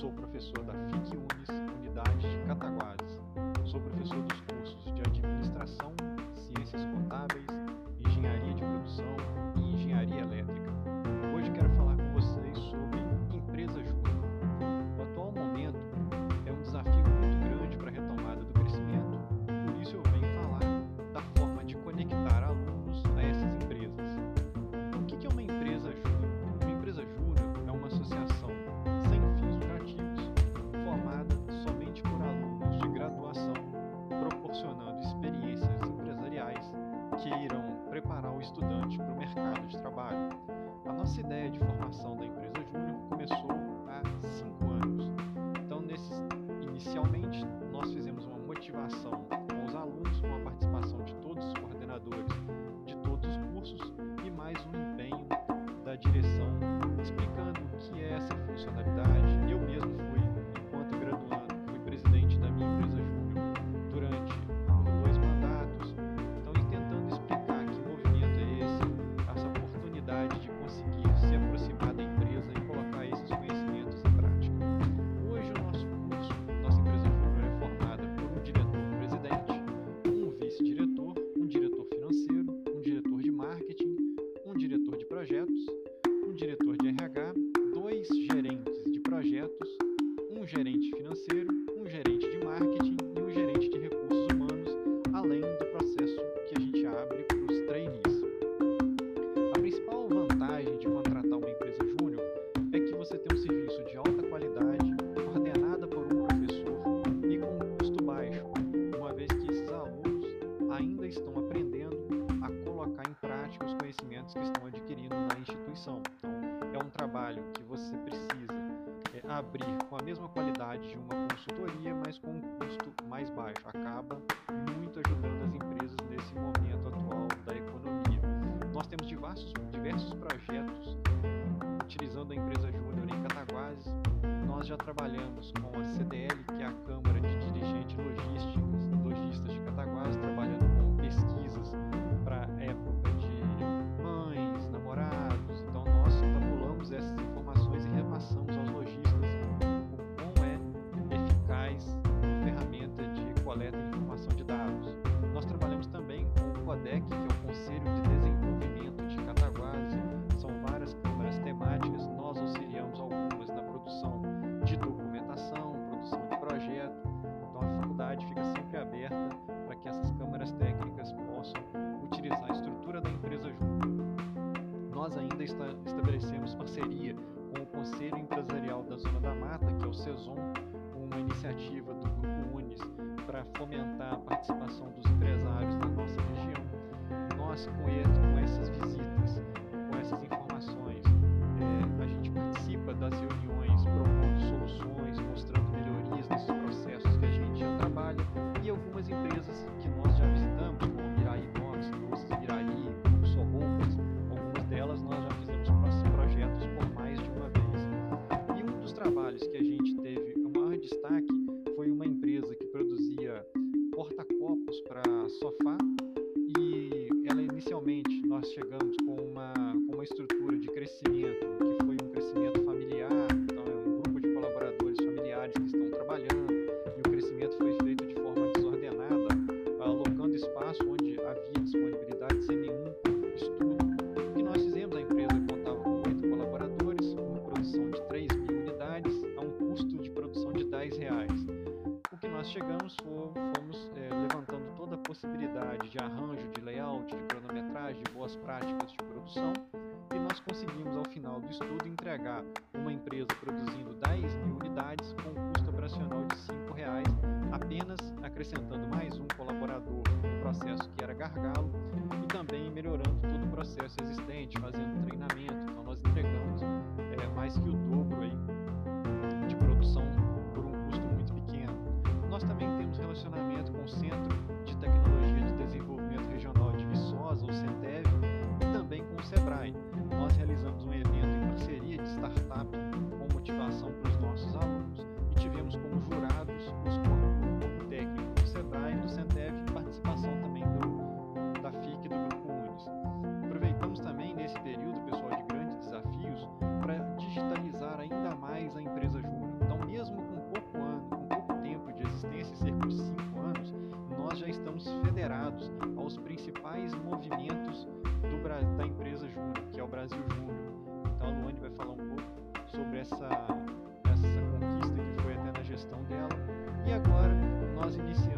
Sou professor da FIC UNIS, Unidade de Cataguases. Sou professor dos cursos de Administração, Ciências Contábeis, Engenharia de Produção e Engenharia Elétrica. Hoje quero falar com vocês sobre Empresa Júnior. O atual momento é um desafio muito grande para a retomada do crescimento, por isso eu venho falar da forma de conectar alunos a essas empresas. O que é uma Empresa Júnior? Uma Empresa Júnior é uma associação sem fins lucrativos, formada somente por alunos de graduação, proporcionando experiências empresariais que irão preparar o estudante para o mercado de trabalho. A nossa ideia de formação da Empresa Júnior começou há 5 anos. Então, inicialmente, nós fizemos uma motivação com os alunos, com a participação de todos os coordenadores de todos os cursos e mais um empenho da direção, explicando o que é essa funcionalidade. Eu mesmo fui, enquanto graduando, fui presidente da minha Empresa Júnior durante 2 mandatos, então tentando explicar que movimento é esse, essa oportunidade de conseguir se aproximar da empresa e colocar esses conhecimentos em prática. Hoje o nosso curso, nossa Empresa Júnior é formada por um diretor-presidente, um vice-diretor, um diretor financeiro, um diretor de marketing, um diretor de projetos, um diretor de RH, 2 gerentes de projetos, um gerente financeiro, um gerente de marketing e um gerente de recursos humanos, além do processo que a gente abre para os trainees. A principal vantagem de contratar uma Empresa Júnior é que você tem um serviço de alta qualidade, coordenada por um professor e com um custo baixo, uma vez que esses alunos ainda estão aprendendo a colocar em prática os conhecimentos que estão adquirindo na instituição. Então, é um trabalho que você precisa abrir com a mesma qualidade de uma consultoria, mas com um custo mais baixo. Acaba muito ajudando as empresas nesse momento atual da economia. Nós temos diversos projetos utilizando a Empresa Júnior em Cataguases. Nós já trabalhamos com a CDL, que é a Câmara de Dirigentes Logísticas de Cataguases, trabalhando com pesquisas para a época de mães, namorados. Então, nós tabulamos essas informações e repassamos aos lojistas o quão é eficaz a ferramenta de coleta de informação de dados. Nós trabalhamos também com o CODEC, que é o Conselho de Desenvolvimento de Cataguases. São várias câmaras temáticas, nós auxiliamos algumas na produção de documentação, produção de projeto. Então, a faculdade fica sempre aberta para que essas câmaras técnicas possam utilizar a estrutura da Empresa Júnior. Nós ainda estabelecemos parceria com o Conselho Empresarial da Zona da Mata, que é o SESOM, uma iniciativa do Grupo UNES para fomentar a participação dos empresários da nossa região. Nós, com essas visitas, com essas informações, a gente participa das reuniões, propondo soluções, mostrando melhorias nesses processos que a gente já trabalha, e algumas empresas que nós já visitamos, como Miraí Nox, Doces Miraí, Só Roupas, algumas delas nós já fizemos projetos por mais de uma vez. E um dos trabalhos que a gente teve o maior destaque foi uma empresa que produzia porta-copos para sofá, e ela inicialmente nós chegamos com uma estrutura de crescimento, que foi um crescimento familiar. Então é um grupo de colaboradores familiares que estão trabalhando, e o crescimento foi feito de forma desordenada, alocando espaço onde havia disponibilidade sem nenhum estudo. O que nós fizemos, a empresa contava com 8 colaboradores, uma produção de 3.000 unidades, a um custo de produção de R$10. O que nós chegamos fomos levantando toda a possibilidade de arranjo, de layout, de cronometragem, de boas práticas de produção, e nós conseguimos, ao final do estudo, entregar uma empresa produzindo 10.000 unidades com um custo operacional de R$5, apenas acrescentando mais um colaborador no processo que era gargalo e também melhorando todo o processo existente, fazendo treinamento. Então, nós entregamos mais que o dobro aí de produção por um custo muito pequeno. Nós também temos relacionamento com o Centro de Tecnologia de Desenvolvimento Regional de Viçosa, o CETEV, e também com o SEBRAE. Nós realizamos um evento em parceria de startup com motivação para os nossos alunos e tivemos como jurados os corpo técnico do SEBRAE, do CETEV, e participação também da FIC e do Grupo UNES. Aproveitamos também nesse período, pessoal, de grandes desafios para digitalizar ainda mais estamos federados aos principais movimentos da empresa Júnior, que é o Brasil Júnior. Então a Luane vai falar um pouco sobre essa conquista que foi até na gestão dela. E agora nós iniciamos